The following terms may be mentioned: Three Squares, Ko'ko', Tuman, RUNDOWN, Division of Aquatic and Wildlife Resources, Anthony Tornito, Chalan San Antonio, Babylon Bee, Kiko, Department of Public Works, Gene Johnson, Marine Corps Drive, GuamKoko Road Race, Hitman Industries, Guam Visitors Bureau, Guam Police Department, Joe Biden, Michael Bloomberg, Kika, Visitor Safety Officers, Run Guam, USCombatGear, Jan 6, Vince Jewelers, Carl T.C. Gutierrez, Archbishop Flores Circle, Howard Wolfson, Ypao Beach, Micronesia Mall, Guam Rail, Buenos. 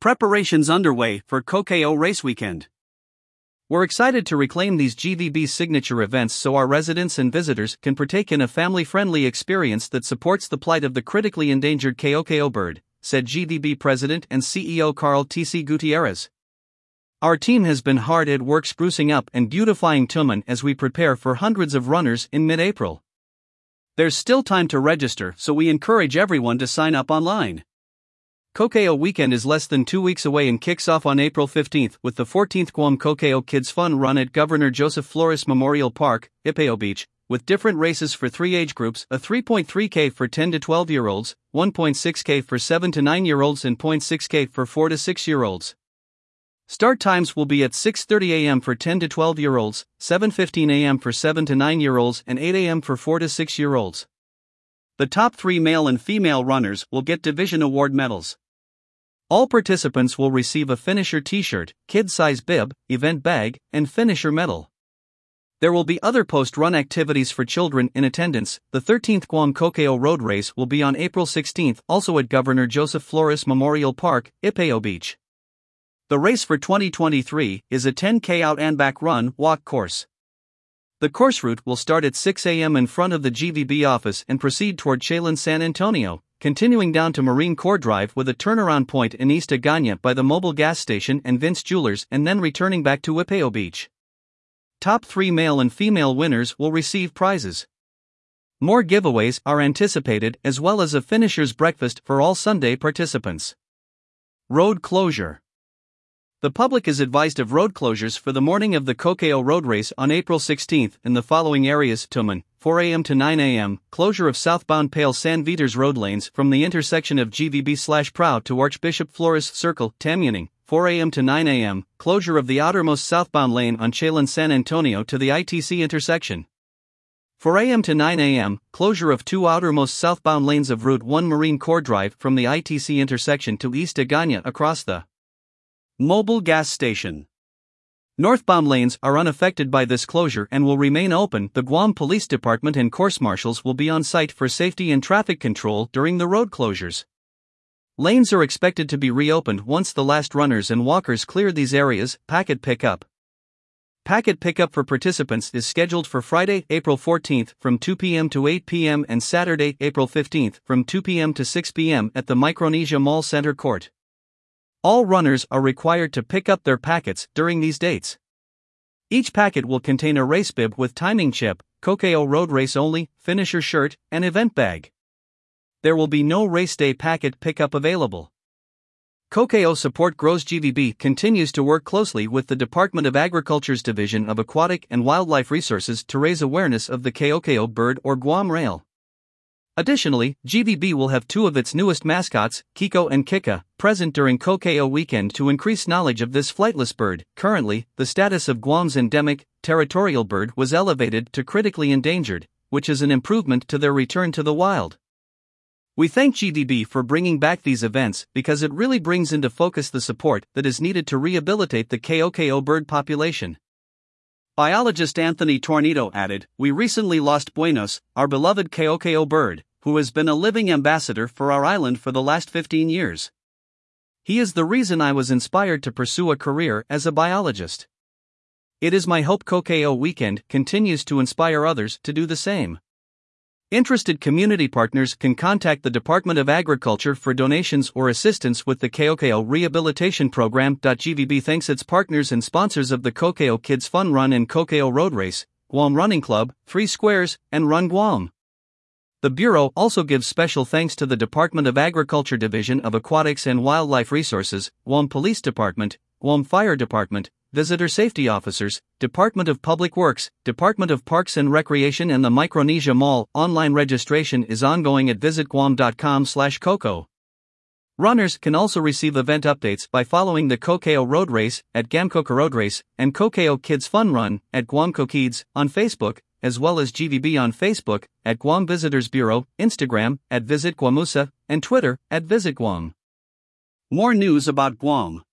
Preparations underway for Ko'ko' race weekend. We're excited to reclaim these GVB signature events so our residents and visitors can partake in a family-friendly experience that supports the plight of the critically endangered Ko'ko' bird, said GVB President and CEO Carl T.C. Gutierrez. Our team has been hard at work sprucing up and beautifying Tuman as we prepare for hundreds of runners in mid-April. There's still time to register, so we encourage everyone to sign up online. Ko'ko' weekend is less than 2 weeks away and kicks off on April 15th with the 14th Guam Ko'ko' Kids Fun Run at Governor Joseph Flores Memorial Park, Ypao Beach, with different races for three age groups: a 3.3K for 10 to 12-year-olds, 1.6K for 7 to 9-year-olds, and 0.6K for 4 to 6-year-olds. Start times will be at 6:30 a.m. for 10 to 12-year-olds, 7:15 a.m. for 7 to 9-year-olds, and 8 a.m. for 4 to 6-year-olds. The top three male and female runners will get division award medals. All participants will receive a finisher t-shirt, kid-size bib, event bag, and finisher medal. There will be other post-run activities for children in attendance. The 13th Guam Ko'ko' Road Race will be on April 16, also at Governor Joseph Flores Memorial Park, Ypao Beach. The race for 2023 is a 10K out and back run-walk course. The course route will start at 6 a.m. in front of the GVB office and proceed toward Chalan San Antonio, continuing down to Marine Corps Drive with a turnaround point in East Agaña by the Mobil gas station and Vince Jewelers, and then returning back to Ypao Beach. Top three male and female winners will receive prizes. More giveaways are anticipated, as well as a finisher's breakfast for all Sunday participants. Road closure. The public is advised of road closures for the morning of the Ko'ko' Road Race on April 16 in the following areas: Tuman, 4 a.m. to 9 a.m., closure of southbound Pale San Viters road lanes from the intersection of GVB/Prow to Archbishop Flores Circle. Tamuning, 4 a.m. to 9 a.m., closure of the outermost southbound lane on Chalan San Antonio to the ITC intersection. 4 a.m. to 9 a.m., closure of two outermost southbound lanes of Route 1 Marine Corps Drive from the ITC intersection to East Agaña across the Mobil gas station. Northbound lanes are unaffected by this closure and will remain open. The Guam Police Department and Course Marshals will be on site for safety and traffic control during the road closures. Lanes are expected to be reopened once the last runners and walkers clear these areas. Packet pickup. Packet pickup for participants is scheduled for Friday, April 14th from 2 p.m. to 8 p.m. and Saturday, April 15th from 2 p.m. to 6 p.m. at the Micronesia Mall Center Court. All runners are required to pick up their packets during these dates. Each packet will contain a race bib with timing chip, Ko'ko' Road Race only, finisher shirt, and event bag. There will be no race day packet pickup available. Ko'ko' support grows. GVB continues to work closely with the Department of Agriculture's Division of Aquatic and Wildlife Resources to raise awareness of the Ko'ko' bird, or Guam Rail. Additionally, GVB will have two of its newest mascots, Kiko and Kika, present during Ko'ko' weekend to increase knowledge of this flightless bird. Currently, the status of Guam's endemic, territorial bird was elevated to critically endangered, which is an improvement to their return to the wild. We thank GVB for bringing back these events because it really brings into focus the support that is needed to rehabilitate the Ko'ko' bird population. Biologist Anthony Tornito added, "We recently lost Buenos, our beloved Ko'ko' bird, who has been a living ambassador for our island for the last 15 years. He is the reason I was inspired to pursue a career as a biologist. It is my hope Ko'ko' weekend continues to inspire others to do the same." Interested community partners can contact the Department of Agriculture for donations or assistance with the Ko'ko' Rehabilitation Program. GVB thanks its partners and sponsors of the Ko'ko' Kids Fun Run and Ko'ko' Road Race, Guam Running Club, Three Squares, and Run Guam. The Bureau also gives special thanks to the Department of Agriculture Division of Aquatics and Wildlife Resources, Guam Police Department, Guam Fire Department, Visitor Safety Officers, Department of Public Works, Department of Parks and Recreation, and the Micronesia Mall. Online registration is ongoing at visitguam.com/Ko'ko'. Runners can also receive event updates by following the Ko'ko' Road Race at GuamKoko Road Race and Ko'ko' Kids Fun Run at GuamKo Kids on Facebook, as well as GVB on Facebook, at Guam Visitors Bureau, Instagram, at Visit Guamusa, and Twitter, at Visit Guam. More news about Guam.